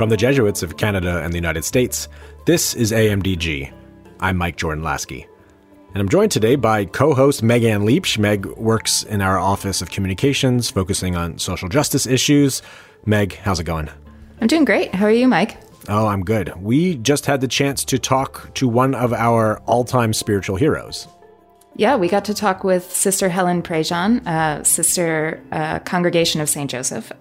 From the Jesuits of Canada and the United States, this is AMDG. I'm Mike Jordan Lasky. And I'm joined today by co-host Meg Ann Leach. Meg works in our Office of Communications, focusing on social justice issues. Meg, how's it going? I'm doing great. How are you, Mike? Oh, I'm good. We just had the chance to talk to one of our all-time spiritual heroes. Yeah, we got to talk with Sister Helen Prejean, Congregation of St. Joseph,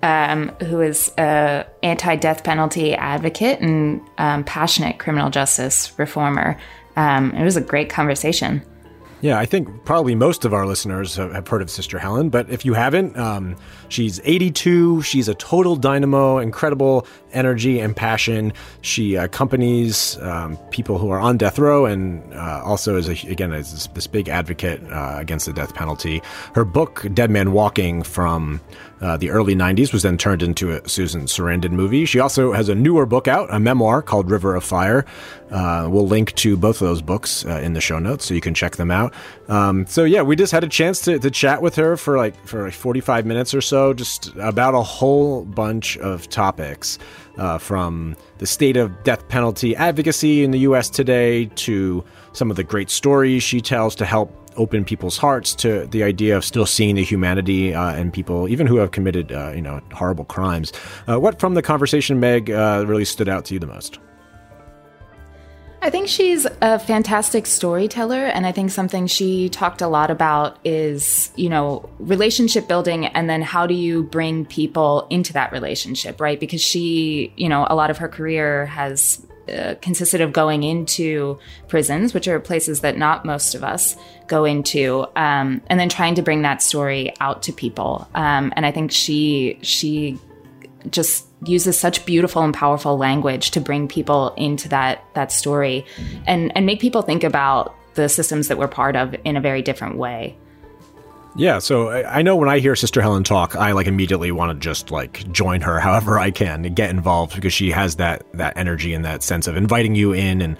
who is an anti-death penalty advocate and passionate criminal justice reformer. It was a great conversation. Yeah, I think probably most of our listeners have heard of Sister Helen, but if you haven't, she's 82. She's a total dynamo, incredible energy and passion. She accompanies people who are on death row and also is this big advocate against the death penalty. Her book, Dead Man Walking, from the early 90s, was then turned into a Susan Sarandon movie. She also has a newer book out, a memoir called River of Fire. We'll link to both of those books in the show notes so you can check them out. So yeah, we just had a chance to chat with her for 45 minutes or so, just about a whole bunch of topics, from the state of death penalty advocacy in the U.S. today to some of the great stories she tells to help open people's hearts to the idea of still seeing the humanity in people, even who have committed horrible crimes. What from the conversation, Meg, really stood out to you the most? I think she's a fantastic storyteller, and I think something she talked a lot about is, relationship building, and then how do you bring people into that relationship, right? Because she, a lot of her career has consisted of going into prisons, which are places that not most of us go into, and then trying to bring that story out to people. And I think she just uses such beautiful and powerful language to bring people into that story and make people think about the systems that we're part of in a very different way. Yeah, so I know when I hear Sister Helen talk, I immediately want to just join her however I can and get involved, because she has that energy and that sense of inviting you in and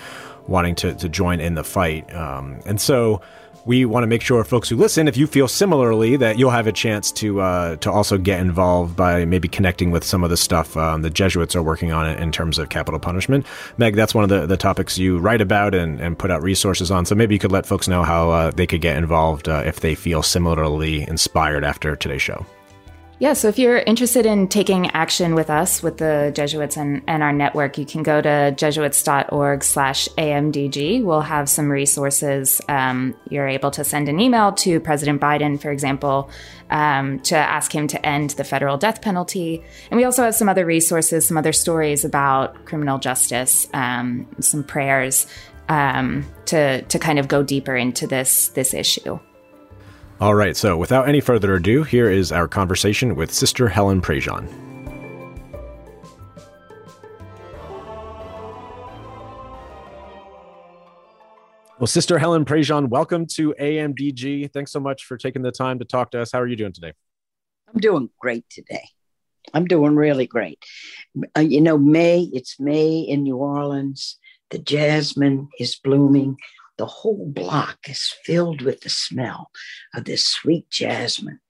wanting to join in the fight. And so we want to make sure folks who listen, if you feel similarly, that you'll have a chance to also get involved by maybe connecting with some of the stuff the Jesuits are working on in terms of capital punishment. Meg, that's one of the topics you write about and put out resources on. So maybe you could let folks know how they could get involved if they feel similarly inspired after today's show. Yeah, so if you're interested in taking action with us, with the Jesuits and our network, you can go to jesuits.org/AMDG. We'll have some resources. You're able to send an email to President Biden, for example, to ask him to end the federal death penalty. And we also have some other resources, some other stories about criminal justice, some prayers to kind of go deeper into this issue. All right, so without any further ado, here is our conversation with Sister Helen Prejean. Well, Sister Helen Prejean, welcome to AMDG. Thanks so much for taking the time to talk to us. How are you doing today? I'm doing great today. I'm doing really great. It's May in New Orleans. The jasmine is blooming. The whole block is filled with the smell of this sweet jasmine.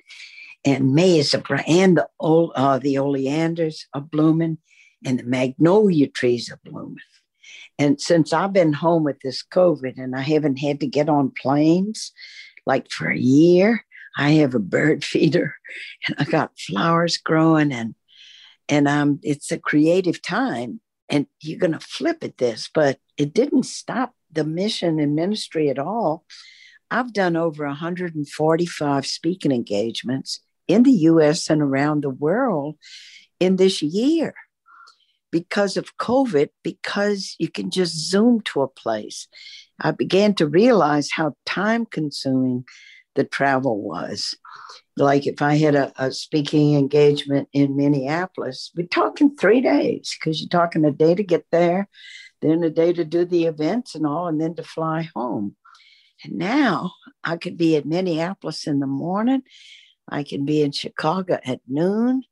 And May is the oleanders are blooming, and the magnolia trees are blooming. And since I've been home with this COVID and I haven't had to get on planes for a year, I have a bird feeder and I got flowers growing, and it's a creative time. And you're going to flip at this, but it didn't stop the mission and ministry at all. I've done over 145 speaking engagements in the U.S. and around the world in this year because of COVID, because you can just Zoom to a place. I began to realize how time-consuming the travel was. If I had a speaking engagement in Minneapolis, we're talking 3 days, because you're talking a day to get there, then a day to do the events and all, and then to fly home. And now I could be at Minneapolis in the morning. I can be in Chicago at noon.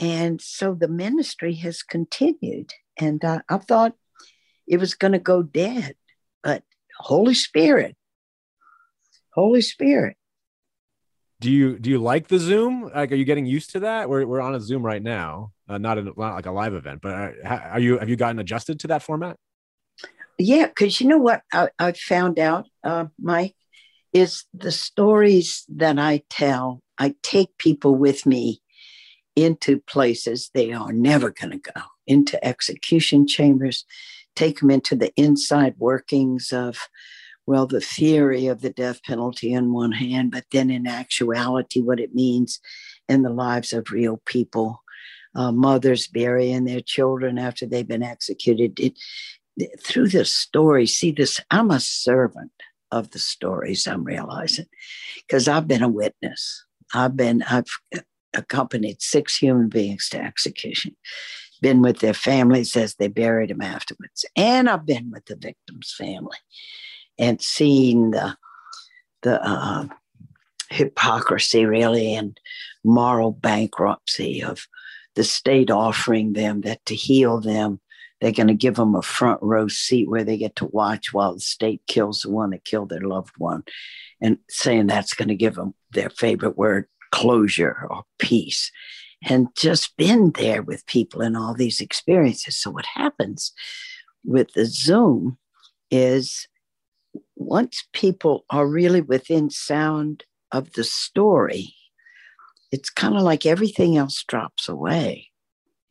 And so the ministry has continued. And I thought it was going to go dead, but Holy Spirit. Do you like the Zoom? Like, are you getting used to that? We're on a Zoom right now, not like a live event, but have you gotten adjusted to that format? Yeah, because you know what I found out, Mike, is the stories that I tell. I take people with me into places they are never going to go, into execution chambers, take them into the inside workings of, well, the theory of the death penalty on one hand, but then in actuality, what it means in the lives of real people, mothers burying their children after they've been executed. Through this story, see this, I'm a servant of the stories, I'm realizing, because I've been a witness. I've accompanied 6 human beings to execution, been with their families as they buried them afterwards. And I've been with the victim's family and seen the hypocrisy, really, and moral bankruptcy of the state offering them that to heal them, they're going to give them a front row seat where they get to watch while the state kills the one that killed their loved one, and saying that's going to give them their favorite word, closure or peace, and just been there with people in all these experiences. So what happens with the Zoom is once people are really within sound of the story, it's kind of like everything else drops away.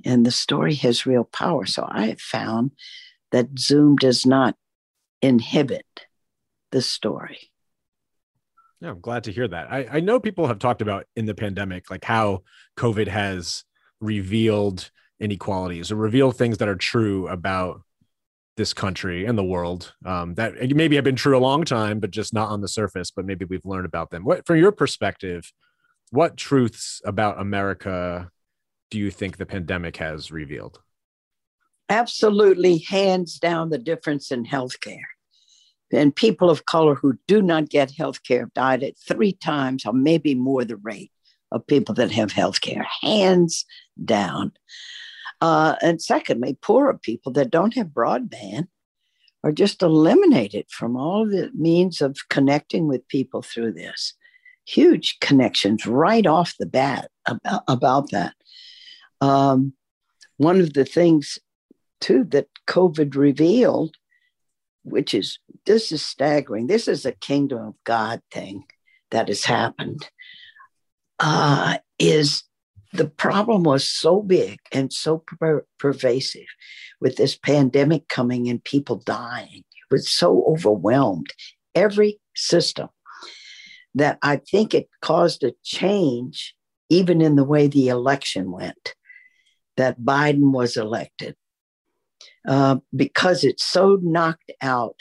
And the story has real power. So I have found that Zoom does not inhibit the story. Yeah, I'm glad to hear that. I know people have talked about in the pandemic, like how COVID has revealed inequalities or revealed things that are true about this country and the world that maybe have been true a long time, but just not on the surface, but maybe we've learned about them. What, from your perspective, what truths about America do you think the pandemic has revealed? Absolutely, hands down, the difference in healthcare. And people of color who do not get healthcare have died at 3 times or maybe more the rate of people that have healthcare, hands down. And secondly, poorer people that don't have broadband are just eliminated from all the means of connecting with people through this. Huge connections right off the bat about that. One of the things, too, that COVID revealed, which is, this is staggering. This is a kingdom of God thing that has happened, is the problem was so big and so pervasive with this pandemic coming and people dying. It was so overwhelmed, every system, that I think it caused a change even in the way the election went, that Biden was elected, because it so knocked out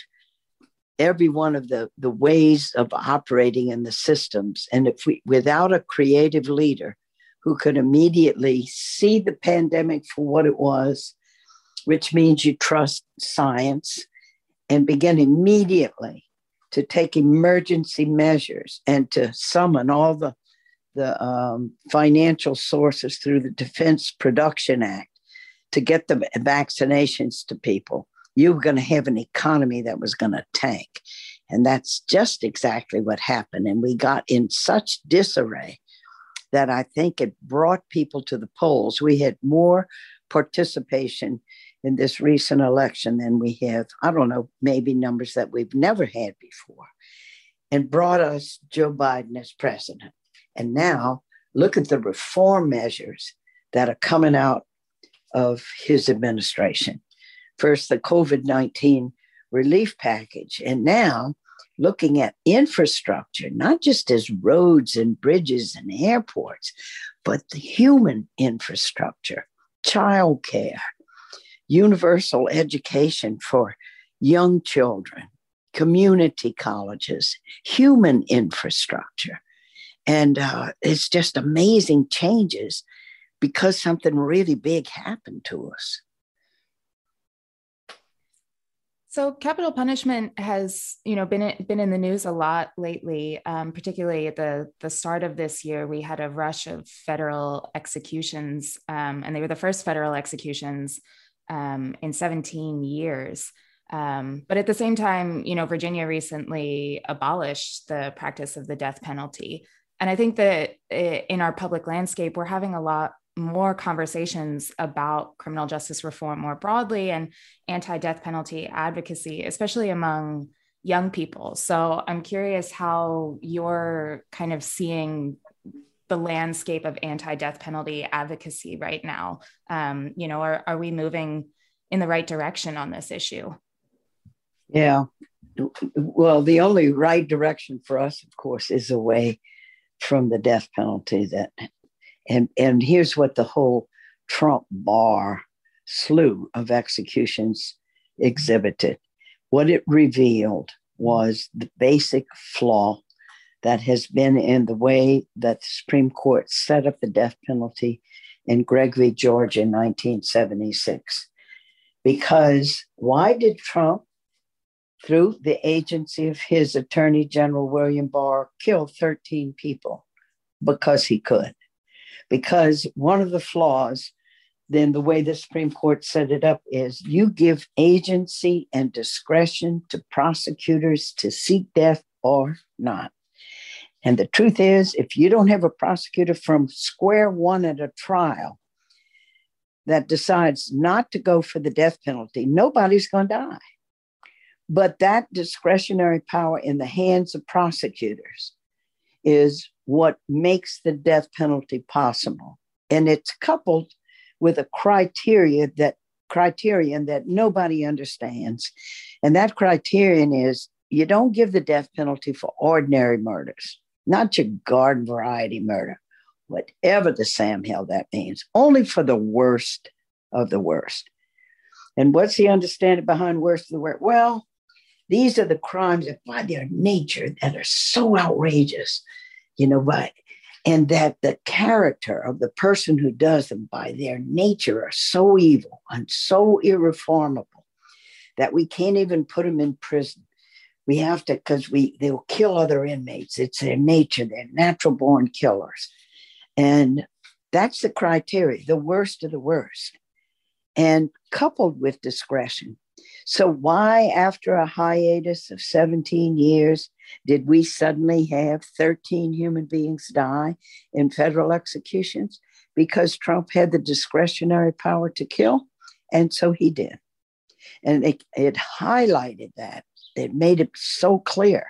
every one of the ways of operating in the systems. And if we, without a creative leader who could immediately see the pandemic for what it was, which means you trust science, and begin immediately to take emergency measures and to summon all the financial sources through the Defense Production Act to get the vaccinations to people, you were going to have an economy that was going to tank. And that's just exactly what happened. And we got in such disarray that I think it brought people to the polls. We had more participation in this recent election than we have, I don't know, maybe numbers that we've never had before, and brought us Joe Biden as president. And now look at the reform measures that are coming out of his administration. First, the COVID-19 relief package. And now looking at infrastructure, not just as roads and bridges and airports, but the human infrastructure, childcare, universal education for young children, community colleges, human infrastructure. And it's just amazing changes because something really big happened to us. So capital punishment has, been in the news a lot lately, particularly at the start of this year. We had a rush of federal executions, and they were the first federal executions in 17 years. But at the same time, Virginia recently abolished the practice of the death penalty. And I think that in our public landscape, we're having a lot more conversations about criminal justice reform more broadly and anti-death penalty advocacy, especially among young people. So I'm curious how you're kind of seeing the landscape of anti-death penalty advocacy right now. Are we moving in the right direction on this issue? Yeah. Well, the only right direction for us, of course, is away from the death penalty. And here's what the whole Trump bar slew of executions exhibited. What it revealed was the basic flaw that has been in the way that the Supreme Court set up the death penalty in Gregg v. Georgia in 1976. Because why did Trump, through the agency of his Attorney General William Barr, kill 13 people? Because he could. Because one of the flaws then the way the Supreme Court set it up is you give agency and discretion to prosecutors to seek death or not. And the truth is, if you don't have a prosecutor from square one at a trial that decides not to go for the death penalty, nobody's going to die. But that discretionary power in the hands of prosecutors is what makes the death penalty possible. And it's coupled with a criterion that nobody understands. And that criterion is you don't give the death penalty for ordinary murders, not your garden variety murder, whatever the Sam Hill that means, only for the worst of the worst. And what's the understanding behind worst of the worst? Well, these are the crimes that by their nature that are so outrageous, and that the character of the person who does them by their nature are so evil and so irreformable that we can't even put them in prison. We have to, because they'll kill other inmates. It's their nature. They're natural born killers. And that's the criteria, the worst of the worst, and coupled with discretion. So why, after a hiatus of 17 years, did we suddenly have 13 human beings die in federal executions? Because Trump had the discretionary power to kill, and so he did. And it highlighted that. It made it so clear.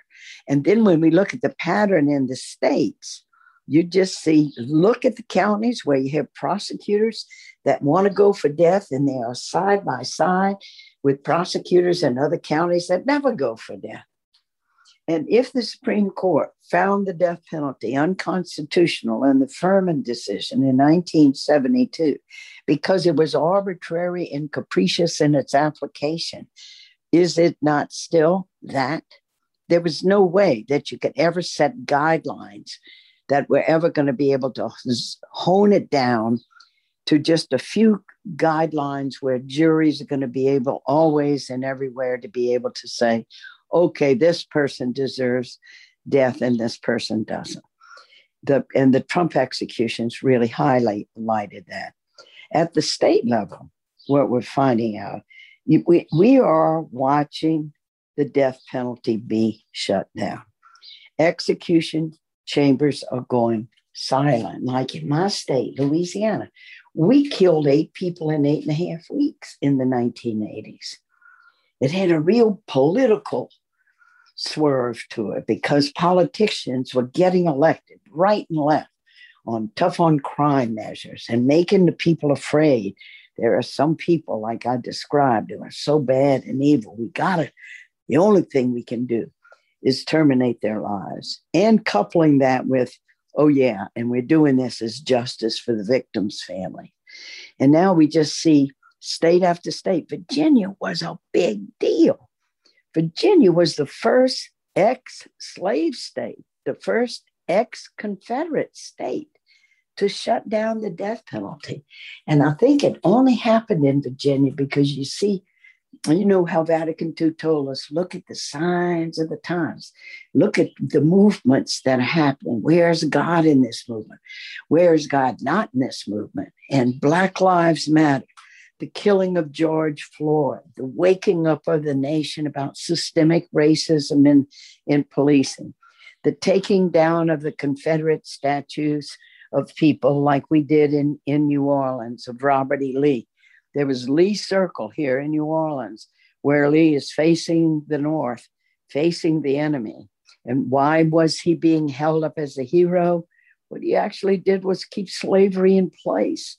And then when we look at the pattern in the states, you just see, look at the counties where you have prosecutors that want to go for death, and they are side by side with prosecutors in other counties that never go for death. And if the Supreme Court found the death penalty unconstitutional in the Furman decision in 1972, because it was arbitrary and capricious in its application, is it not still that? There was no way that you could ever set guidelines that were ever going to be able to hone it down to just a few guidelines where juries are going to be able always and everywhere to be able to say, okay, this person deserves death and this person doesn't. And the Trump executions really highlighted that. At the state level, what we're finding out, we are watching the death penalty be shut down. Execution chambers are going silent. Like in my state, Louisiana, we killed 8 people in 8.5 weeks in the 1980s. It had a real political swerve to it because politicians were getting elected right and left on tough on crime measures and making the people afraid. There are some people, like I described, who are so bad and evil. We got it. The only thing we can do is terminate their lives. And coupling that with, and we're doing this as justice for the victim's family. And now we just see state after state. Virginia was a big deal. Virginia was the first ex-slave state, the first ex-Confederate state to shut down the death penalty. And I think it only happened in Virginia because you see, you know how Vatican II told us, look at the signs of the times. Look at the movements that are happening. Where's God in this movement? Where's God not in this movement? And Black Lives Matter, the killing of George Floyd, the waking up of the nation about systemic racism in policing, the taking down of the Confederate statues of people like we did in New Orleans, of Robert E. Lee. There was Lee Circle here in New Orleans, where Lee is facing the North, facing the enemy. And why was he being held up as a hero? What he actually did was keep slavery in place,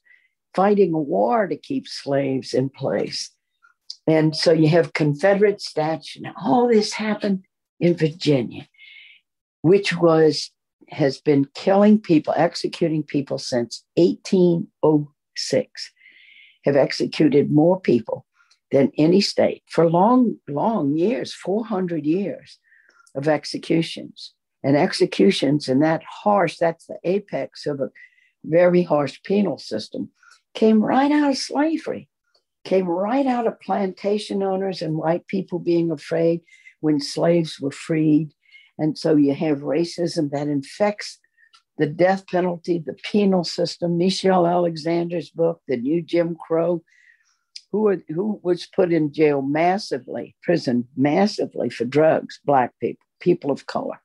fighting a war to keep slaves in place. And so you have Confederate statues. Now, all this happened in Virginia, which has been killing people, executing people since 1806, have executed more people than any state for long, long years, 400 years of executions. And executions in that harsh, that's the apex of a very harsh penal system, came right out of slavery, came right out of plantation owners and white people being afraid when slaves were freed. And so you have racism that infects the death penalty, the penal system. Michelle Alexander's book, The New Jim Crow, who was put in jail massively, prison massively for drugs, Black people, people of color,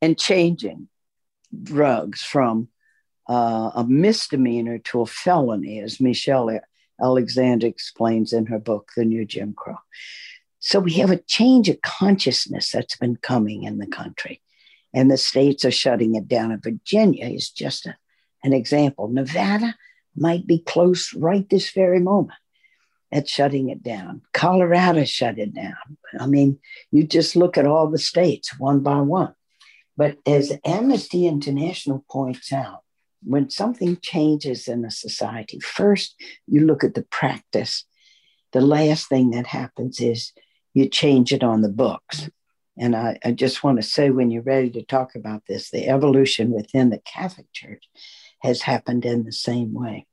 and changing drugs from a misdemeanor to a felony, as Michelle Alexander explains in her book, The New Jim Crow. So we have a change of consciousness that's been coming in the country, and the states are shutting it down. And Virginia is just an example. Nevada might be close right this very moment at shutting it down. Colorado shut it down. I mean, you just look at all the states one by one. But as Amnesty International points out, when something changes in a society, first you look at the practice. The last thing that happens is you change it on the books. And I just want to say, when you're ready to talk about this, the evolution within the Catholic Church has happened in the same way.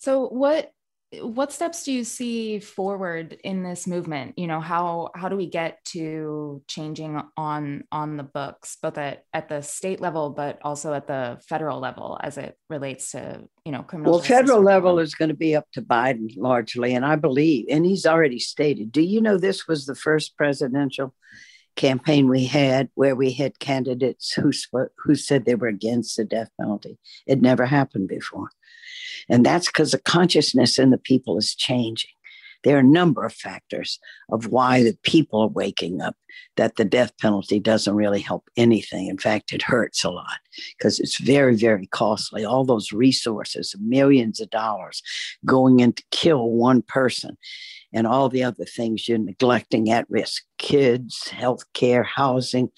So what steps do you see forward in this movement? You know, how do we get to changing on the books, both at the state level, but also at the federal level as it relates to, you know, criminal justice? Well, federal level is going to be up to Biden largely. And I believe, and he's already stated, do you know, this was the first presidential campaign we had where we had candidates who said they were against the death penalty. It never happened before. And that's because the consciousness in the people is changing. There are a number of factors of why the people are waking up that the death penalty doesn't really help anything. In fact, it hurts a lot because it's very, very costly. All those resources, millions of dollars going in to kill one person, and all the other things you're neglecting at risk, kids, healthcare, housing,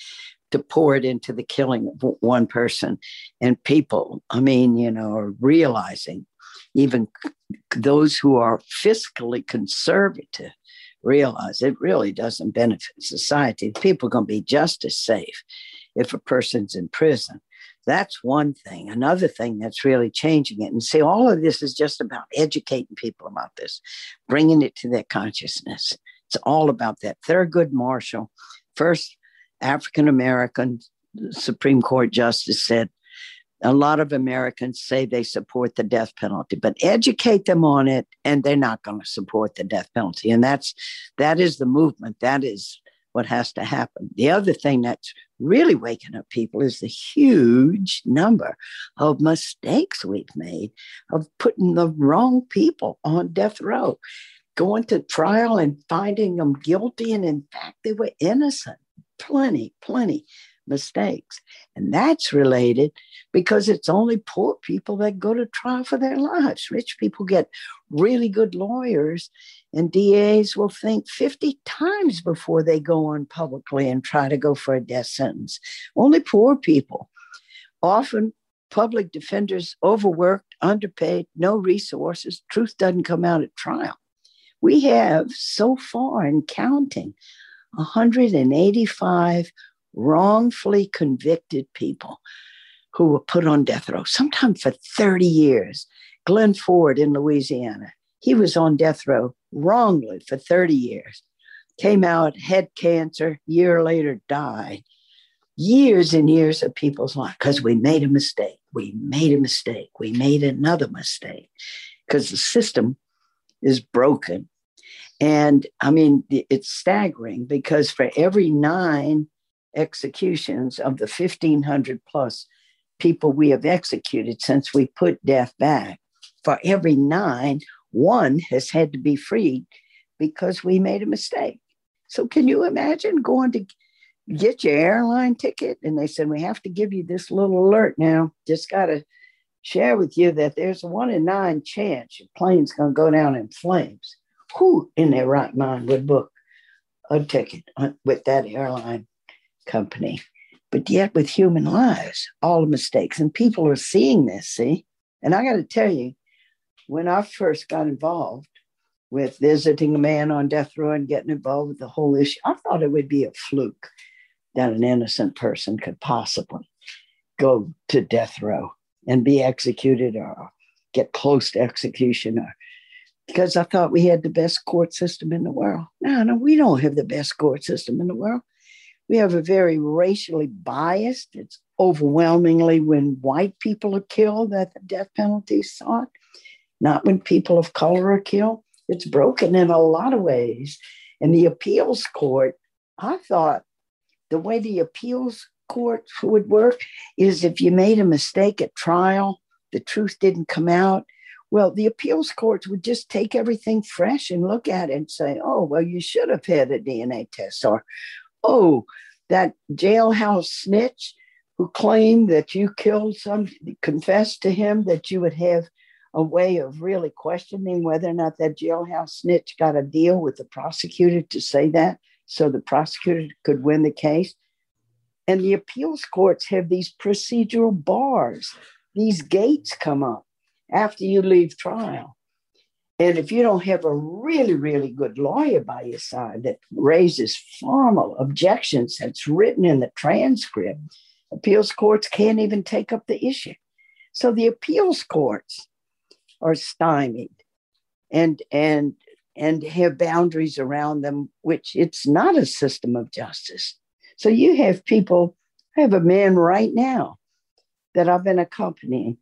to pour it into the killing of one person. And people, I mean, you know, are realizing, even those who are fiscally conservative realize it really doesn't benefit society. People are going to be just as safe if a person's in prison. That's one thing. Another thing that's really changing it. And see, all of this is just about educating people about this, bringing it to their consciousness. It's all about that. Thurgood Marshall, first African-American Supreme Court justice, said, a lot of Americans say they support the death penalty, but educate them on it and they're not going to support the death penalty. And that is the movement. That is what has to happen. The other thing that's really waking up people is the huge number of mistakes we've made of putting the wrong people on death row, going to trial and finding them guilty. And in fact, they were innocent. Plenty mistakes. And that's related because it's only poor people that go to trial for their lives. Rich people get really good lawyers, and DAs will think 50 times before they go on publicly and try to go for a death sentence. Only poor people. Often public defenders overworked, underpaid, no resources. Truth doesn't come out at trial. We have so far, in counting, 185 wrongfully convicted people who were put on death row, sometimes for 30 years. Glenn Ford in Louisiana, he was on death row wrongly for 30 years, came out, had cancer, year later died. Years and years of people's life, because we made a mistake. We made a mistake. We made another mistake because the system is broken. And I mean, it's staggering because for every 9 executions of the 1,500 plus people we have executed since we put death back, for every 9, 1 has had to be freed because we made a mistake. So can you imagine going to get your airline ticket? And they said, we have to give you this little alert now. Just got to share with you that there's a 1 in 9 chance your plane's going to go down in flames. Who in their right mind would book a ticket with that airline company? But yet with human lives, all the mistakes. And people are seeing this, see? And I got to tell you, when I first got involved with visiting a man on death row and getting involved with the whole issue, I thought it would be a fluke that an innocent person could possibly go to death row and be executed or get close to execution, or because I thought we had the best court system in the world. No, we don't have the best court system in the world. We have a very racially biased, it's overwhelmingly when white people are killed that the death penalty is sought, not when people of color are killed. It's broken in a lot of ways. And the appeals court, I thought the way the appeals court would work is if you made a mistake at trial, the truth didn't come out. Well, the appeals courts would just take everything fresh and look at it and say, oh, well, you should have had a DNA test, or, oh, that jailhouse snitch who claimed that you killed some, confessed to him that you would have a way of really questioning whether or not that jailhouse snitch got a deal with the prosecutor to say that so the prosecutor could win the case. And the appeals courts have these procedural bars. These gates come up after you leave trial. And if you don't have a really, really good lawyer by your side that raises formal objections that's written in the transcript, appeals courts can't even take up the issue. So the appeals courts are stymied and have boundaries around them, which it's not a system of justice. So you have people, I have a man right now that I've been accompanying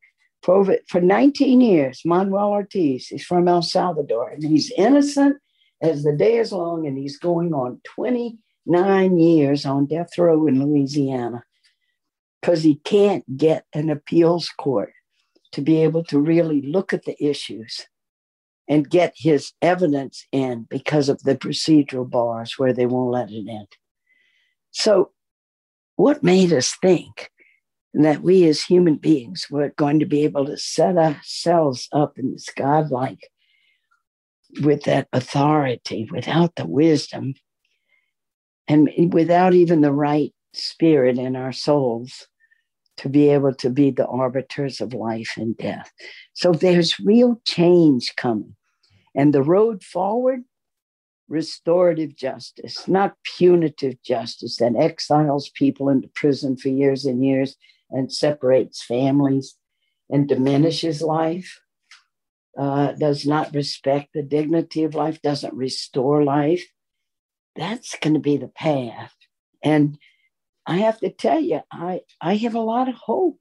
for 19 years, Manuel Ortiz. He's from El Salvador, and he's innocent as the day is long, and he's going on 29 years on death row in Louisiana because he can't get an appeals court to be able to really look at the issues and get his evidence in because of the procedural bars where they won't let it in. So what made us think that we as human beings were going to be able to set ourselves up in this godlike, with that authority, without the wisdom, and without even the right spirit in our souls to be able to be the arbiters of life and death? So there's real change coming. And the road forward, restorative justice, not punitive justice that exiles people into prison for years and years and separates families and diminishes life, does not respect the dignity of life, doesn't restore life. That's going to be the path. And I have to tell you, I have a lot of hope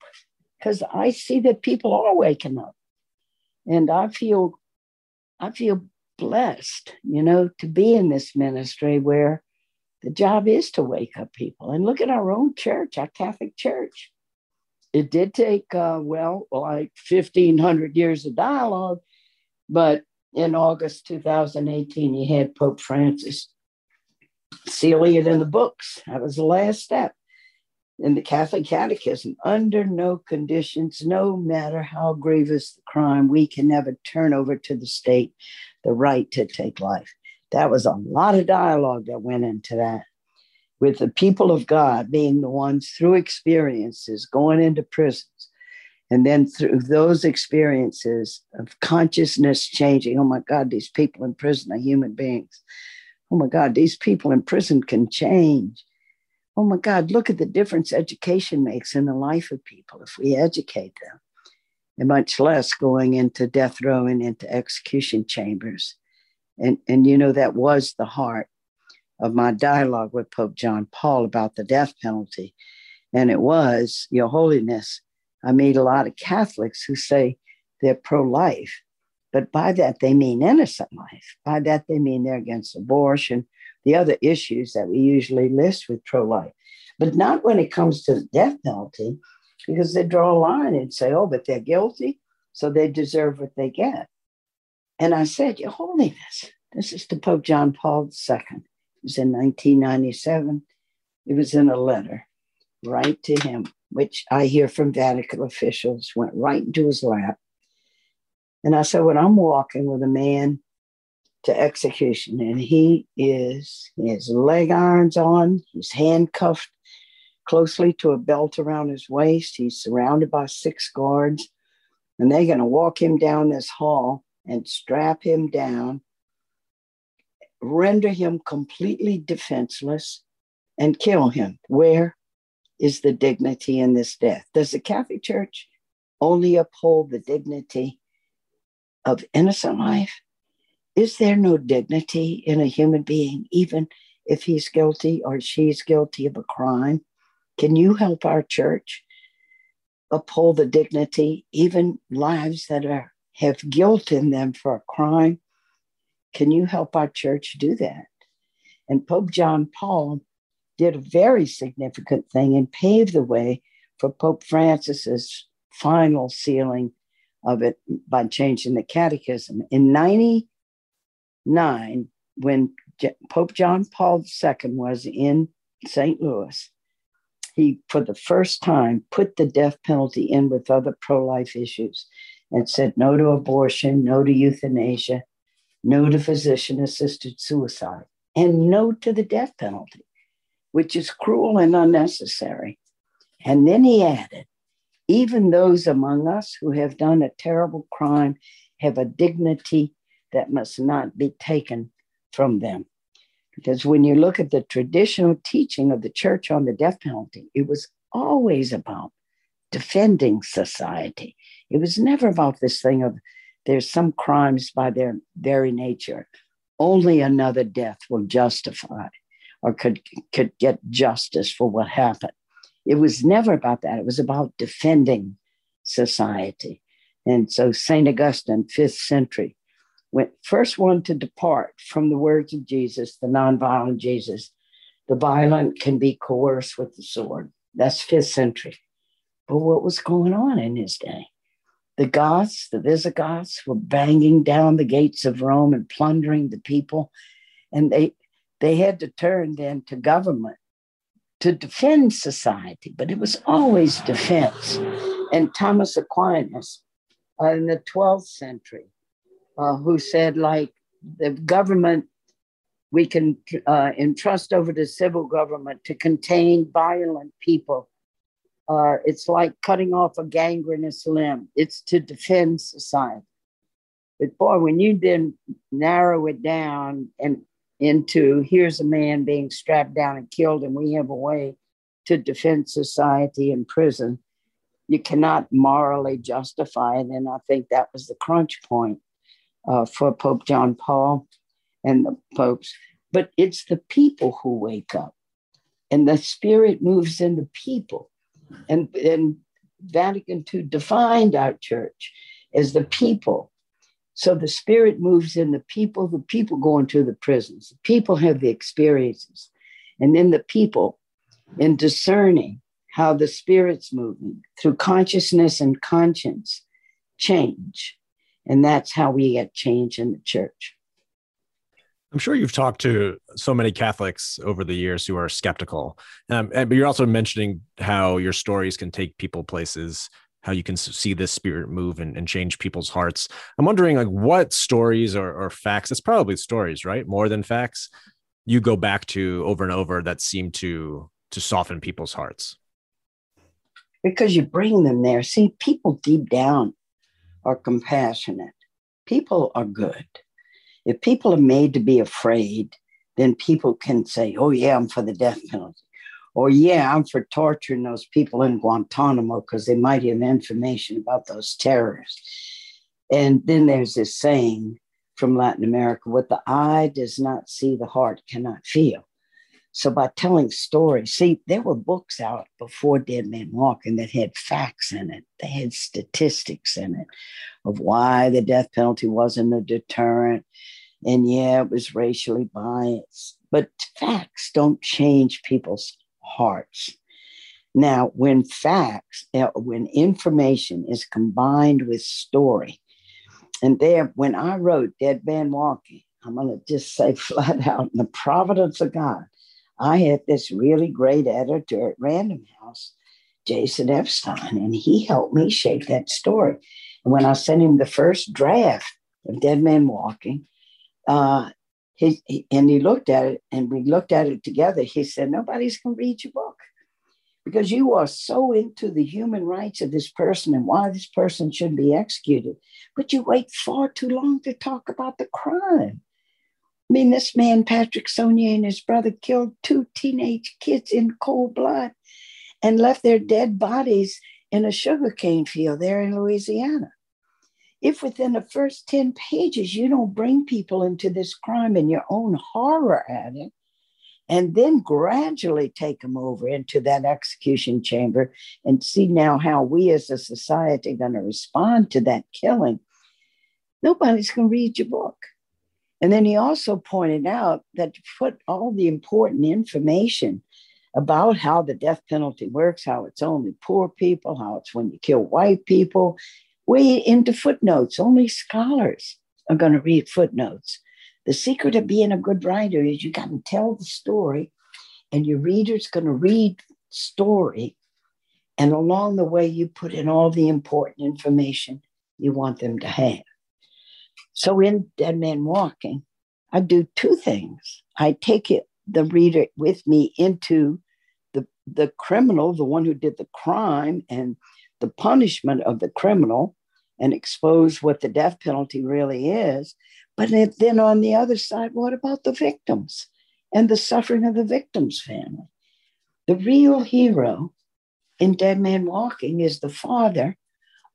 because I see that people are waking up, and I feel blessed, to be in this ministry where the job is to wake up people. And look at our own church, our Catholic Church. It did take, like 1,500 years of dialogue, but in August 2018, you had Pope Francis sealing it in the books. That was the last step in the Catholic Catechism. Under no conditions, no matter how grievous the crime, we can never turn over to the state the right to take life. That was a lot of dialogue that went into that, with the people of God being the ones through experiences going into prisons, and then through those experiences of consciousness changing. Oh my God, these people in prison are human beings. Oh my God, these people in prison can change. Oh my God, look at the difference education makes in the life of people if we educate them, and much less going into death row and into execution chambers. And that was the heart of my dialogue with Pope John Paul about the death penalty. And it was, Your Holiness, I meet a lot of Catholics who say they're pro-life, But by that, they mean innocent life. By that, they mean they're against abortion, the other issues that we usually list with pro-life. But not when it comes to the death penalty, because they draw a line and say, oh, but they're guilty, so they deserve what they get. And I said, Your Holiness, this is to Pope John Paul II. It was in 1997. It was in a letter right to him, which I hear from Vatican officials, went right into his lap. And I said, when I'm walking with a man to execution, and he has leg irons on, he's handcuffed closely to a belt around his waist, he's surrounded by 6 guards, and they're going to walk him down this hall and strap him down, render him completely defenseless, and kill him. Where is the dignity in this death? Does the Catholic Church only uphold the dignity of innocent life? Is there no dignity in a human being, even if he's guilty or she's guilty of a crime? Can you help our church uphold the dignity, even lives that have guilt in them for a crime? Can you help our church do that? And Pope John Paul did a very significant thing and paved the way for Pope Francis's final sealing of it by changing the catechism. In 1999, when Pope John Paul II was in St. Louis, he, for the first time, put the death penalty in with other pro-life issues and said no to abortion, no to euthanasia, no to physician-assisted suicide, and no to the death penalty, which is cruel and unnecessary. And then he added, even those among us who have done a terrible crime have a dignity that must not be taken from them. Because when you look at the traditional teaching of the church on the death penalty, it was always about defending society. It was never about this thing of there's some crimes by their very nature only another death will justify or could get justice for what happened. It was never about that. It was about defending society. And so St. Augustine, 5th century, went first one to depart from the words of Jesus, the nonviolent Jesus. The violent can be coerced with the sword. That's 5th century. But what was going on in his day? The Goths, the Visigoths, were banging down the gates of Rome and plundering the people. And they had to turn then to government to defend society, but it was always defense. And Thomas Aquinas in the 12th century, who said, like, the government, we can entrust over to civil government to contain violent people. It's like cutting off a gangrenous limb. It's to defend society. But boy, when you then narrow it down and into here's a man being strapped down and killed, and we have a way to defend society in prison, you cannot morally justify it. And I think that was the crunch point for Pope John Paul and the popes. But it's the people who wake up, and the Spirit moves in the people. And Vatican II defined our church as the people. So the Spirit moves in the people go into the prisons, the people have the experiences, and then the people in discerning how the Spirit's moving through consciousness and conscience change. And that's how we get change in the church. I'm sure you've talked to so many Catholics over the years who are skeptical, but you're also mentioning how your stories can take people places, how you can see this Spirit move and change people's hearts. I'm wondering, like, what stories or facts, it's probably stories, right? More than facts, you go back to over and over that seem to soften people's hearts. Because you bring them there. See, people deep down are compassionate. People are good. If people are made to be afraid, then people can say, oh yeah, I'm for the death penalty. Or yeah, I'm for torturing those people in Guantanamo because they might have information about those terrorists. And then there's this saying from Latin America, what the eye does not see, the heart cannot feel. So by telling stories, see, there were books out before Dead Man Walking that had facts in it. They had statistics in it of why the death penalty wasn't a deterrent. And yeah, it was racially biased. But facts don't change people's hearts. Now, when facts, when information is combined with story, and there, when I wrote Dead Man Walking, I'm going to just say flat out, in the providence of God, I had this really great editor at Random House, Jason Epstein, and he helped me shape that story. And when I sent him the first draft of Dead Man Walking, he looked at it, and we looked at it together. He said, nobody's going to read your book because you are so into the human rights of this person and why this person should be executed. But you wait far too long to talk about the crime. I mean, this man, Patrick Sonnier, and his brother killed two teenage kids in cold blood and left their dead bodies in a sugarcane field there in Louisiana. If within the first 10 pages, you don't bring people into this crime and your own horror at it, and then gradually take them over into that execution chamber and see now how we as a society are going to respond to that killing, nobody's going to read your book. And then he also pointed out that to put all the important information about how the death penalty works, how it's only poor people, how it's when you kill white people, way into footnotes. Only scholars are going to read footnotes. The secret of being a good writer is you got to tell the story, and your reader's going to read story. And along the way, you put in all the important information you want them to have. So in Dead Man Walking, I do two things. I take it, the reader with me into the criminal, the one who did the crime, and the punishment of the criminal, and expose what the death penalty really is. But then on the other side, what about the victims and the suffering of the victim's family? The real hero in Dead Man Walking is the father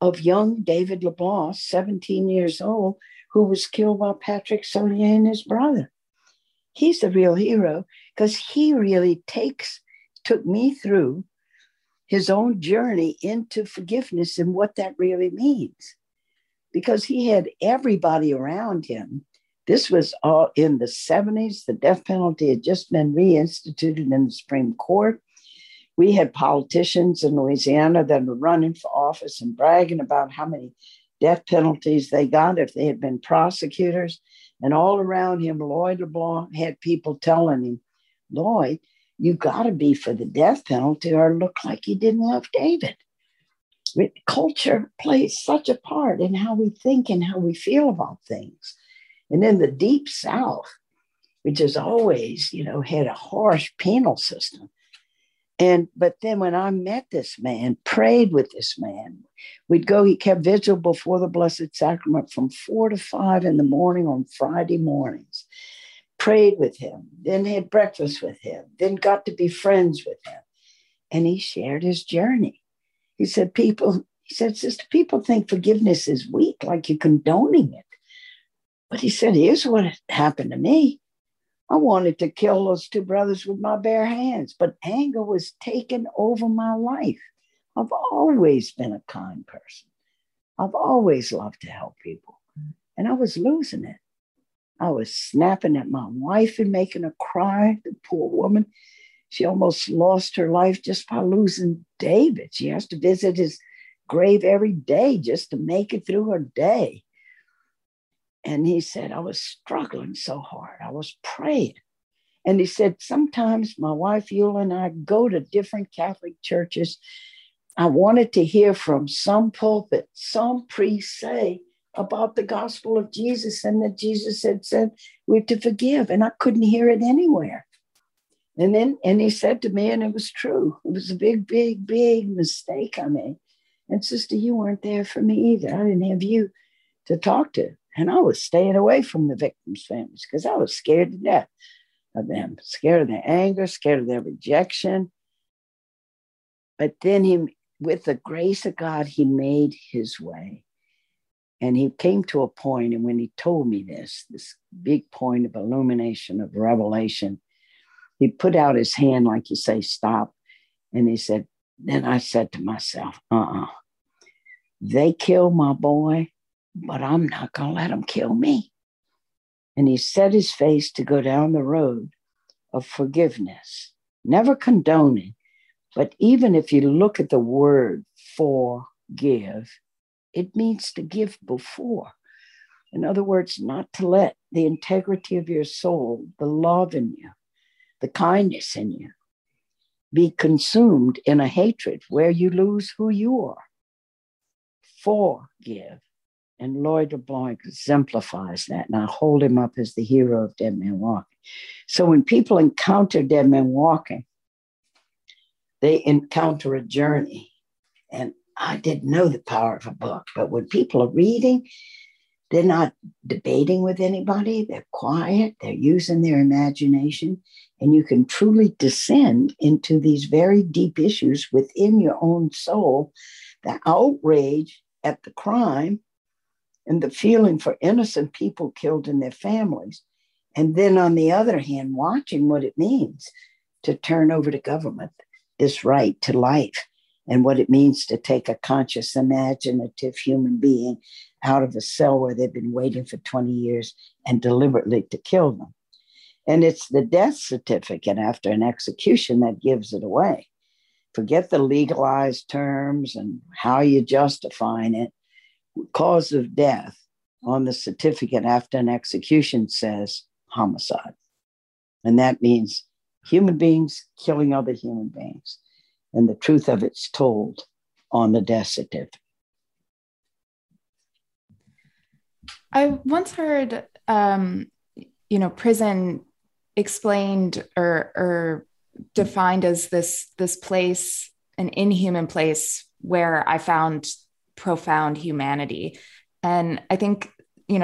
of young David LeBlanc, 17 years old, who was killed by Patrick Sonnier and his brother. He's the real hero because he really took me through his own journey into forgiveness and what that really means. Because he had everybody around him. This was all in the 70s. The death penalty had just been reinstituted in the Supreme Court. We had politicians in Louisiana that were running for office and bragging about how many death penalties they got if they had been prosecutors. And all around him, Lloyd LeBlanc had people telling him, Lloyd, you got to be for the death penalty or look like you didn't love David. Culture plays such a part in how we think and how we feel about things. And in the Deep South, which has always, had a harsh penal system. But then when I met this man, prayed with this man, he kept vigil before the Blessed Sacrament from 4 to 5 in the morning on Friday mornings, prayed with him, then had breakfast with him, then got to be friends with him. And he shared his journey. He said, Sister, people think forgiveness is weak, like you're condoning it. But he said, here's what happened to me. I wanted to kill those two brothers with my bare hands, but anger was taking over my life. I've always been a kind person. I've always loved to help people. And I was losing it. I was snapping at my wife and making her cry, the poor woman. She almost lost her life just by losing David. She has to visit his grave every day just to make it through her day. And he said, I was struggling so hard. I was praying. And he said, sometimes my wife, Eula, and I go to different Catholic churches. I wanted to hear from some pulpit, some priest say about the gospel of Jesus and that Jesus had said we're to forgive. And I couldn't hear it anywhere. And he said to me, and it was true. It was a big, big, big mistake I made. And Sister, you weren't there for me either. I didn't have you to talk to. And I was staying away from the victims' families because I was scared to death of them, scared of their anger, scared of their rejection. But then with the grace of God, he made his way. And he came to a point, and when he told me this big point of illumination, of revelation, He put out his hand, like you say, stop. And he said, then I said to myself, they killed my boy, but I'm not going to let them kill me. And he set his face to go down the road of forgiveness, never condoning. But even if you look at the word forgive, it means to give before. In other words, not to let the integrity of your soul, the love in you, the kindness in you, be consumed in a hatred where you lose who you are. Forgive. And Lloyd LeBlanc exemplifies that. And I hold him up as the hero of Dead Man Walking. So when people encounter Dead Man Walking, they encounter a journey. And I didn't know the power of a book, but when people are reading, they're not debating with anybody. They're quiet. They're using their imagination. And you can truly descend into these very deep issues within your own soul, the outrage at the crime and the feeling for innocent people killed and their families. And then on the other hand, watching what it means to turn over to government this right to life and what it means to take a conscious, imaginative human being out of a cell where they've been waiting for 20 years and deliberately to kill them. And it's the death certificate after an execution that gives it away. Forget the legalized terms and how you're justifying it. Cause of death on the certificate after an execution says homicide. And that means human beings killing other human beings. And the truth of it's told on the death certificate. I once heard, prison explained or defined as this place, an inhuman place where I found profound humanity. And I think,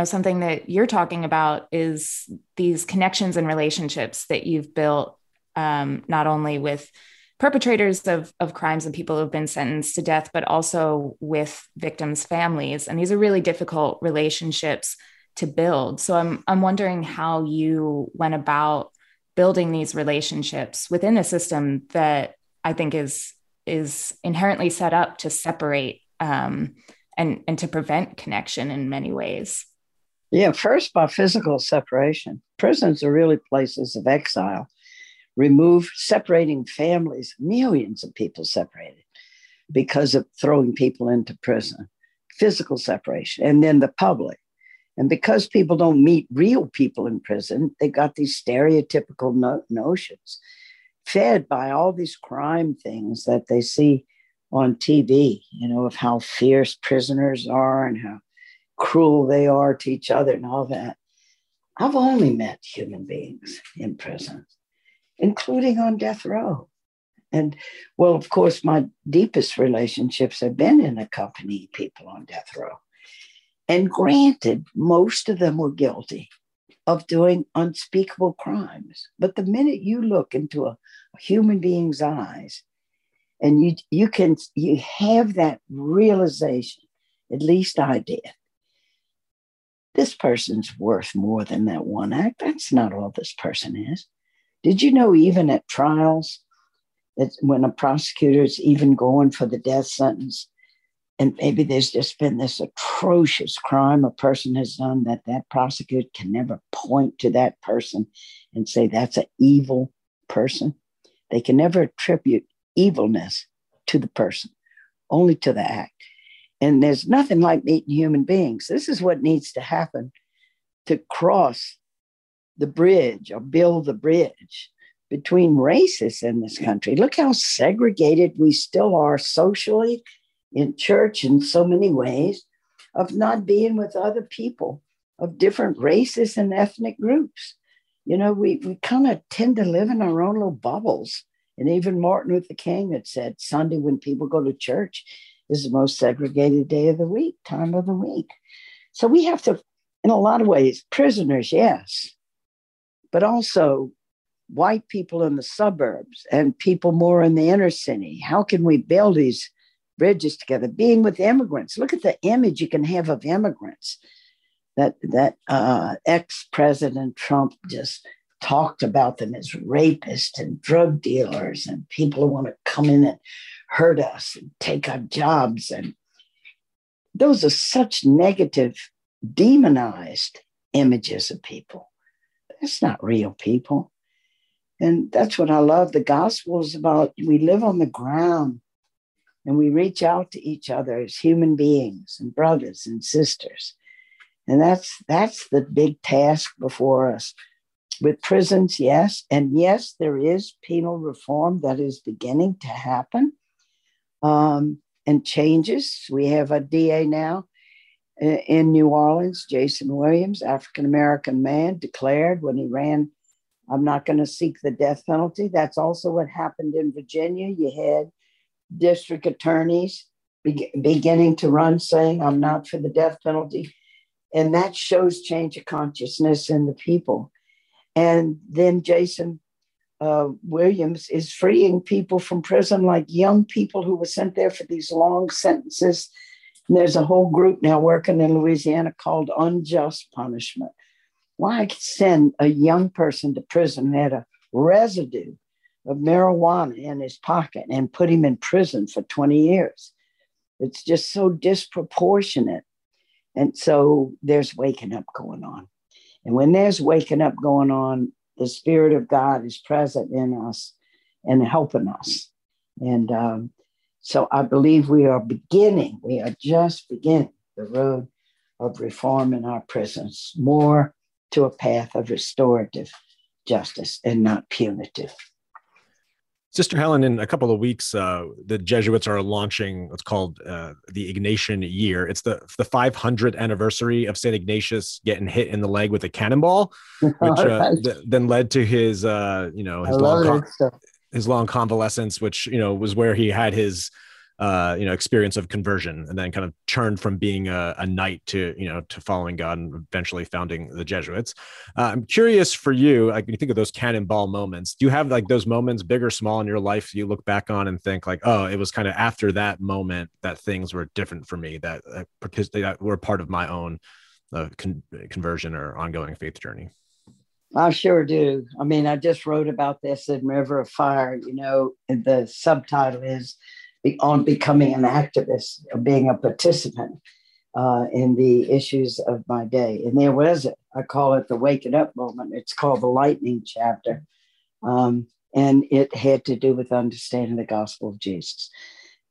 something that you're talking about is these connections and relationships that you've built, not only with perpetrators of crimes and people who have been sentenced to death, but also with victims' families. And these are really difficult relationships to build. So I'm wondering how you went about building these relationships within a system that I think is inherently set up to separate and to prevent connection in many ways. Yeah, first by physical separation. Prisons are really places of exile. Separating families, millions of people separated because of throwing people into prison, physical separation, and then the public. And because people don't meet real people in prison, they got these stereotypical notions fed by all these crime things that they see on TV, of how fierce prisoners are and how cruel they are to each other and all that. I've only met human beings in prison, including on death row. And well, of course, my deepest relationships have been in accompanying people on death row. And granted, most of them were guilty of doing unspeakable crimes. But the minute you look into a human being's eyes, and you have that realization, at least I did. This person's worth more than that one act. That's not all this person is. Did you know even at trials, that when a prosecutor is even going for the death sentence, and maybe there's just been this atrocious crime a person has done, that prosecutor can never point to that person and say, that's an evil person. They can never attribute evilness to the person, only to the act. And there's nothing like meeting human beings. This is what needs to happen to cross the bridge or build the bridge between races in this country. Look how segregated we still are socially, in church, in so many ways, of not being with other people of different races and ethnic groups. We kind of tend to live in our own little bubbles. And even Martin Luther King had said, Sunday when people go to church is the most segregated day of the week, time of the week. So we have to, in a lot of ways, prisoners, yes, but also white people in the suburbs and people more in the inner city. How can we build these bridges together? Being with immigrants. Look at the image you can have of immigrants that ex-President Trump just talked about them as rapists and drug dealers and people who want to come in and hurt us and take our jobs. And those are such negative, demonized images of people. That's not real people. And that's what I love. The gospel is about we live on the ground and we reach out to each other as human beings and brothers and sisters. And that's the big task before us. With prisons, yes. And yes, there is penal reform that is beginning to happen and changes. We have a DA now in New Orleans, Jason Williams, African-American man, declared when he ran, I'm not going to seek the death penalty. That's also what happened in Virginia. You had district attorneys beginning to run saying, I'm not for the death penalty. And that shows change of consciousness in the people. And then Jason Williams is freeing people from prison, like young people who were sent there for these long sentences. And there's a whole group now working in Louisiana called Unjust Punishment. Why send a young person to prison who had a residue of marijuana in his pocket and put him in prison for 20 years? It's just so disproportionate. And so there's waking up going on. And when there's waking up going on, the Spirit of God is present in us and helping us. And so I believe we are just beginning the road of reform in our prisons, more to a path of restorative justice and not punitive. Sister Helen, in a couple of weeks, the Jesuits are launching what's called the Ignatian Year. It's the 500th anniversary of St. Ignatius getting hit in the leg with a cannonball, which then led to his long convalescence, which was where he had his experience of conversion, and then kind of turned from being a knight to following God and eventually founding the Jesuits. I'm curious for you, like when you think of those cannonball moments, do you have like those moments, big or small, in your life you look back on and think like, oh, it was kind of after that moment that things were different for me, that were part of my own conversion or ongoing faith journey? I sure do. I mean, I just wrote about this in River of Fire, and the subtitle is on becoming an activist, or being a participant in the issues of my day. And there was, I call it the waking up moment. It's called the lightning chapter. And it had to do with understanding the gospel of Jesus.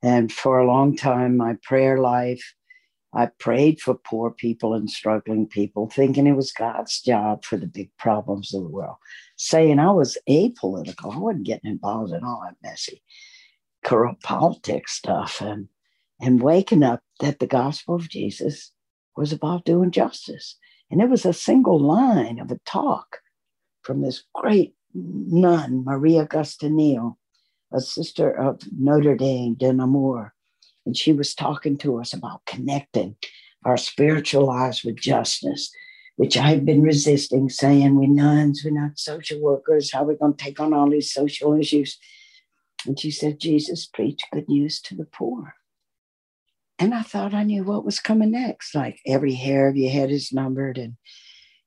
And for a long time, my prayer life, I prayed for poor people and struggling people, thinking it was God's job for the big problems of the world, saying I was apolitical. I wasn't getting involved in all that messy corrupt politics stuff, and waking up that the gospel of Jesus was about doing justice. And there was a single line of a talk from this great nun, Marie Augusta Neal, a sister of Notre Dame de Namur. And she was talking to us about connecting our spiritual lives with justice, which I had been resisting, saying we're nuns, we're not social workers, how are we going to take on all these social issues? And she said, Jesus preached good news to the poor. And I thought I knew what was coming next. Like every hair of your head is numbered and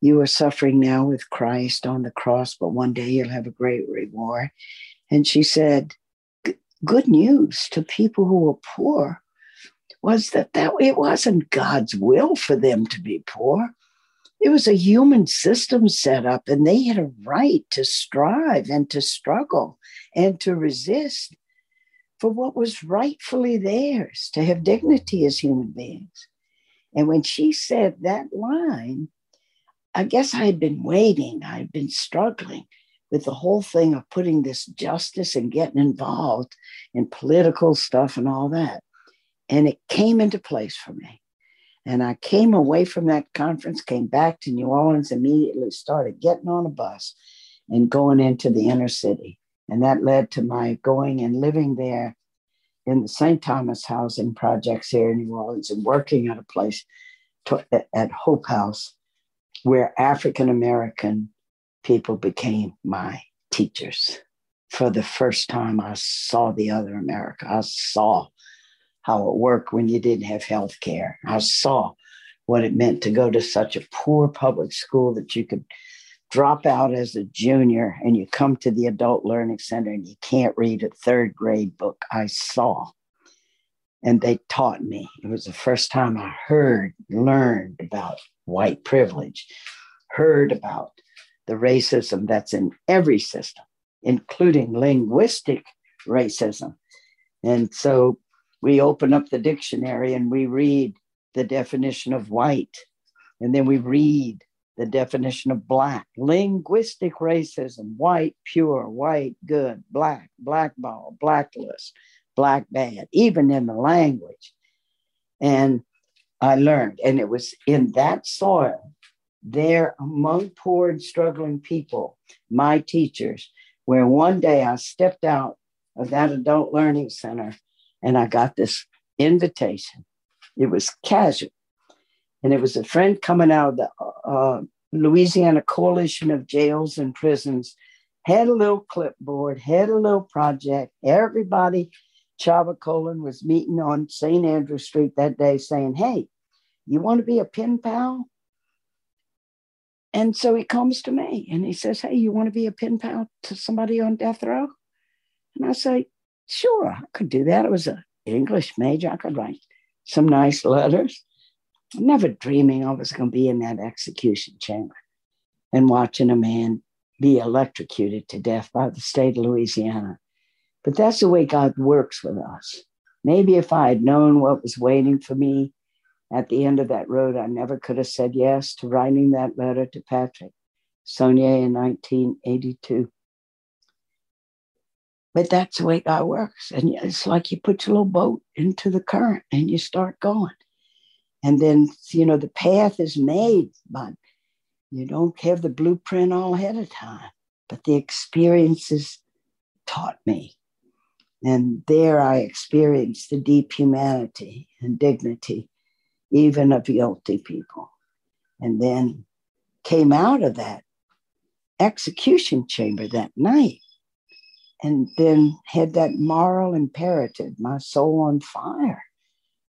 you are suffering now with Christ on the cross, but one day you'll have a great reward. And she said, good news to people who were poor was that it wasn't God's will for them to be poor. It was a human system set up, and they had a right to strive and to struggle and to resist for what was rightfully theirs, to have dignity as human beings. And when she said that line, I guess I had been waiting. I had been struggling with the whole thing of putting this justice and getting involved in political stuff and all that. And it came into place for me. And I came away from that conference, came back to New Orleans, immediately started getting on a bus and going into the inner city. And that led to my going and living there in the St. Thomas housing projects here in New Orleans and working at a place at Hope House where African-American people became my teachers. For the first time, I saw the other America. I saw how it worked when you didn't have health care. I saw what it meant to go to such a poor public school that you could drop out as a junior and you come to the Adult Learning Center and you can't read a third grade book, I saw. And they taught me. It was the first time I learned about white privilege, heard about the racism that's in every system, including linguistic racism. And so we open up the dictionary and we read the definition of white, and then we read the definition of black. Linguistic racism: white, pure, white, good, black, blackball, blacklist, black bad, even in the language. And I learned, and it was in that soil, there among poor and struggling people, my teachers, where one day I stepped out of that Adult Learning Center and I got this invitation. It was casual. And it was a friend coming out of the Louisiana Coalition of Jails and Prisons, had a little clipboard, had a little project. Everybody, Chava Colon was meeting on St. Andrew Street that day saying, hey, you want to be a pen pal? And so he comes to me and he says, hey, you want to be a pen pal to somebody on death row? And I say, sure, I could do that. I was an English major. I could write some nice letters. Never dreaming I was going to be in that execution chamber and watching a man be electrocuted to death by the state of Louisiana. But that's the way God works with us. Maybe if I had known what was waiting for me at the end of that road, I never could have said yes to writing that letter to Patrick Sonnier in 1982. But that's the way God works. And it's like you put your little boat into the current and you start going. And then, you know, the path is made, but you don't have the blueprint all ahead of time. But the experiences taught me. And there I experienced the deep humanity and dignity, even of guilty people. And then came out of that execution chamber that night and then had that moral imperative, my soul on fire,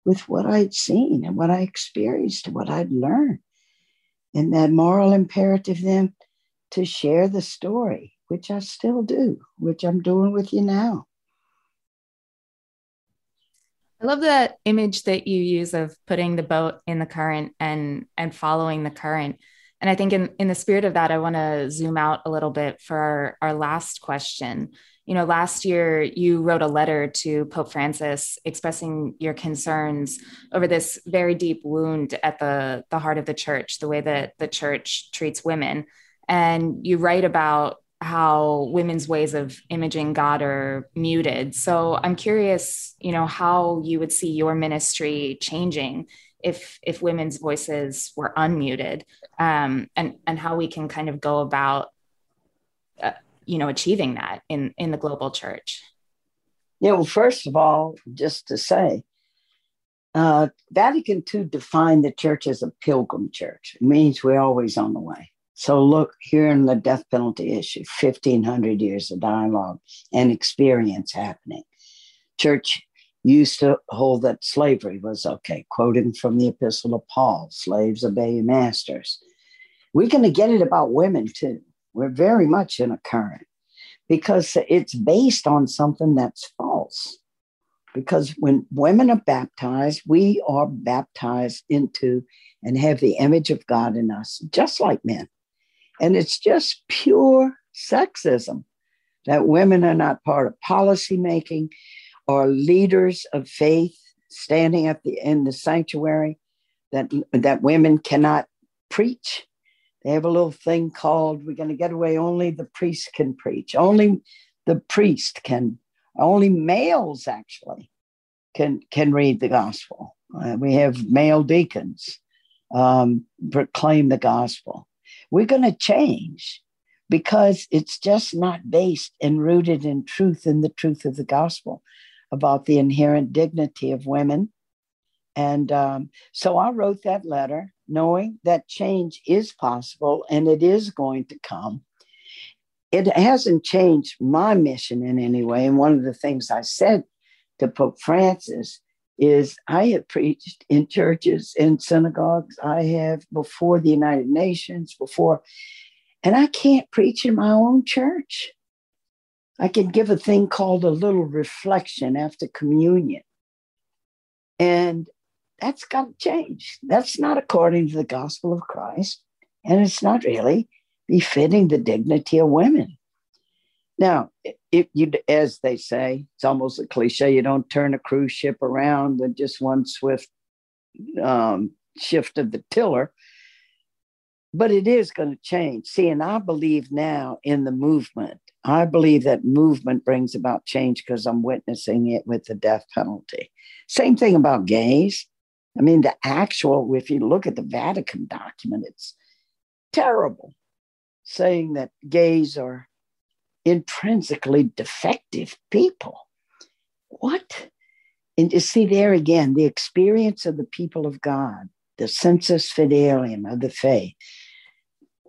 with what I'd seen and what I experienced and what I'd learned. And that moral imperative then to share the story, which I still do, which I'm doing with you now. I love that image that you use of putting the boat in the current and following the current. And I think in the spirit of that, I want to zoom out a little bit for our last question. You know, last year you wrote a letter to Pope Francis expressing your concerns over this very deep wound at the heart of the church, the way that the church treats women. And you write about how women's ways of imaging God are muted. So I'm curious, you know, how you would see your ministry changing if women's voices were unmuted, and how we can kind of go about achieving that in the global church? Yeah, well, first of all, just to say, Vatican II defined the church as a pilgrim church. It means we're always on the way. So look, here in the death penalty issue, 1,500 years of dialogue and experience happening. Church used to hold that slavery was okay, quoting from the Epistle of Paul, slaves obey your masters. We're going to get it about women too. We're very much in a current because it's based on something that's false. Because when women are baptized, we are baptized into and have the image of God in us, just like men. And it's just pure sexism that women are not part of policymaking or leaders of faith standing at in the sanctuary, that women cannot preach. They have a little thing called, we're going to get away, only the priest can preach. Only the priest can, only males actually can read the gospel. We have male deacons proclaim the gospel. We're going to change because it's just not based and rooted in truth and the truth of the gospel about the inherent dignity of women. And so I wrote that letter, knowing that change is possible and it is going to come. It hasn't changed my mission in any way. And one of the things I said to Pope Francis is I have preached in churches, in synagogues. I have before the United Nations, before And I can't preach in my own church. I could give a thing called a little reflection after communion. And that's got to change. That's not according to the gospel of Christ. And it's not really befitting the dignity of women. Now, if you, as they say, it's almost a cliche, you don't turn a cruise ship around with just one swift shift of the tiller. But it is going to change. See, and I believe now in the movement. I believe that movement brings about change because I'm witnessing it with the death penalty. Same thing about gays. I mean, the actual, if you look at the Vatican document, it's terrible, saying that gays are intrinsically defective people. What? And you see there again, the experience of the people of God, the sensus fidelium of the faith.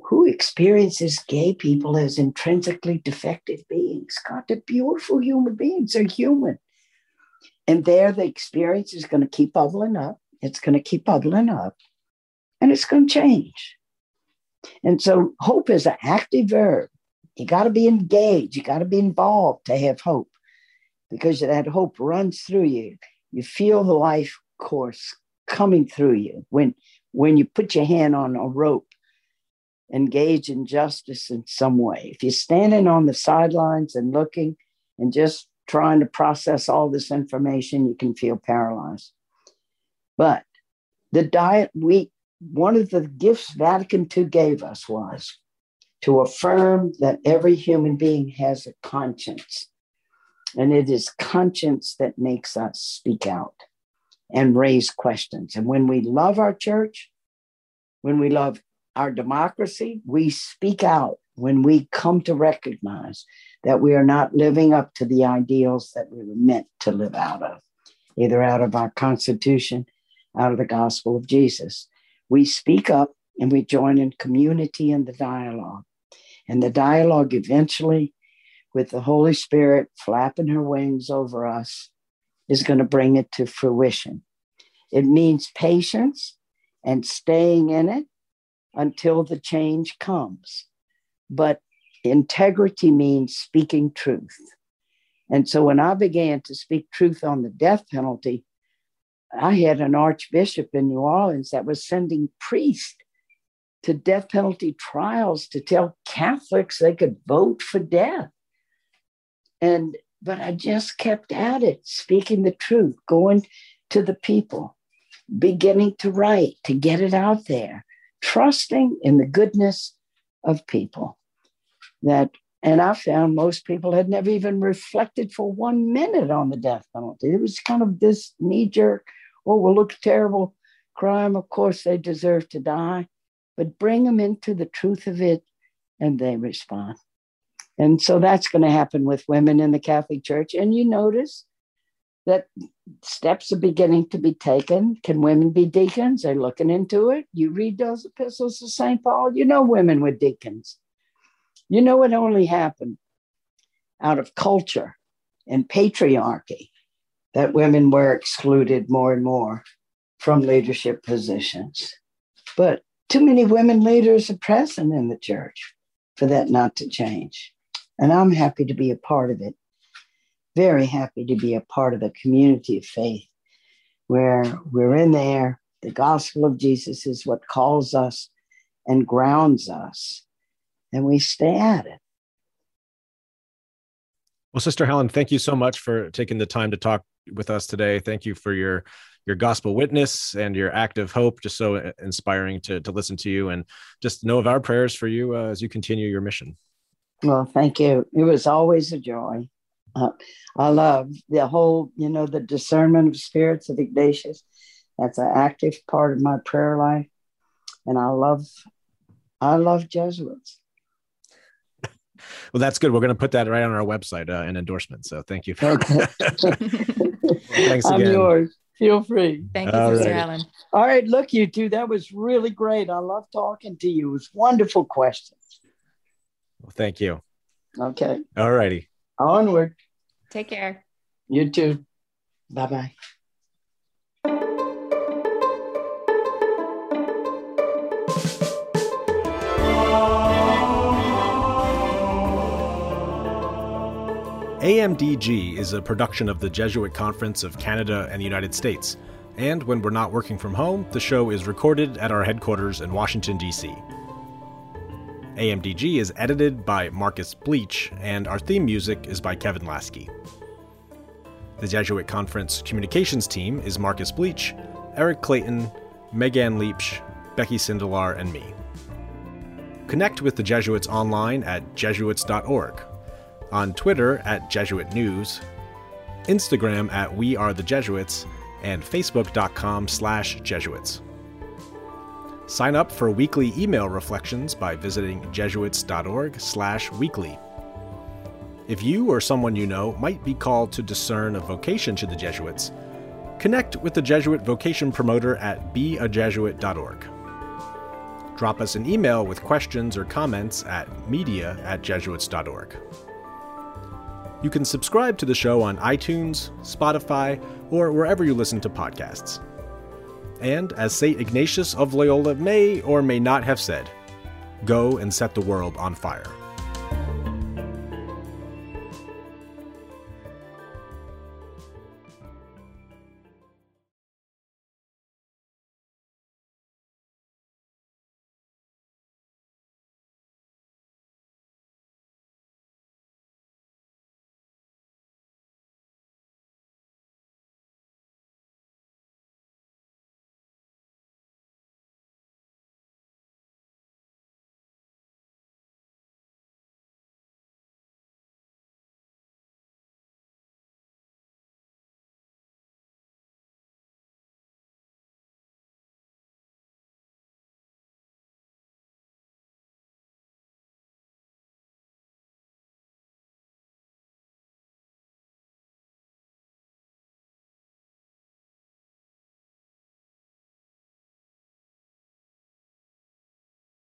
Who experiences gay people as intrinsically defective beings? God, they're beautiful human beings. They're human. And there, the experience is going to keep bubbling up. It's going to keep bubbling up. And it's going to change. And so hope is an active verb. You got to be engaged. You got to be involved to have hope. Because that hope runs through you. You feel the life course coming through you. When you put your hand on a rope, engage in justice in some way. If you're standing on the sidelines and looking and just trying to process all this information, you can feel paralyzed. But the diet week, one of the gifts Vatican II gave us was to affirm that every human being has a conscience. And it is conscience that makes us speak out and raise questions. And when we love our church, when we love our democracy, we speak out when we come to recognize that we are not living up to the ideals that we were meant to live out of, either out of our Constitution, out of the gospel of Jesus. We speak up and we join in community and the dialogue. And the dialogue eventually, with the Holy Spirit flapping her wings over us, is going to bring it to fruition. It means patience and staying in it until the change comes. But integrity means speaking truth. And so when I began to speak truth on the death penalty, I had an archbishop in New Orleans that was sending priests to death penalty trials to tell Catholics they could vote for death. But I just kept at it, speaking the truth, going to the people, beginning to write, to get it out there, trusting in the goodness of people. And I found most people had never even reflected for 1 minute on the death penalty. It was kind of this knee-jerk, oh, well, look, terrible crime. Of course, they deserve to die. But bring them into the truth of it, and they respond. And so that's going to happen with women in the Catholic Church. And you notice that steps are beginning to be taken. Can women be deacons? They're looking into it. You read those epistles of St. Paul, you know women were deacons. You know it only happened out of culture and patriarchy that women were excluded more and more from leadership positions. But too many women leaders are present in the church for that not to change. And I'm happy to be a part of it. Very happy to be a part of the community of faith where we're in there. The gospel of Jesus is what calls us and grounds us, and we stay at it. Well, Sister Helen, thank you so much for taking the time to talk with us today. Thank you for your gospel witness and your active hope. Just so inspiring to listen to you, and just know of our prayers for you as you continue your mission. Well, thank you. It was always a joy. I love the whole, the discernment of spirits of Ignatius. That's an active part of my prayer life. And I love Jesuits. Well, that's good. We're going to put that right on our website, an endorsement. So thank you. Okay. Thanks again. I'm yours. Feel free. Thank you, Sister Helen. All right. Look, you two, that was really great. I love talking to you. It was wonderful questions. Well, thank you. Okay. All righty. Onward. Take care. You too. Bye-bye. AMDG is a production of the Jesuit Conference of Canada and the United States, and when we're not working from home, the show is recorded at our headquarters in Washington, D.C. AMDG is edited by Marcus Bleach, and our theme music is by Kevin Lasky. The Jesuit Conference communications team is Marcus Bleach, Eric Clayton, Megan Leepsch, Becky Sindelar, and me. Connect with the Jesuits online at jesuits.org, on Twitter at Jesuit News, Instagram at We Are the Jesuits, and facebook.com/Jesuits. Sign up for weekly email reflections by visiting jesuits.org/weekly. If you or someone you know might be called to discern a vocation to the Jesuits, connect with the Jesuit vocation promoter at beajesuit.org. Drop us an email with questions or comments at media@jesuits.org. You can subscribe to the show on iTunes, Spotify, or wherever you listen to podcasts. And as St. Ignatius of Loyola may or may not have said, go and set the world on fire.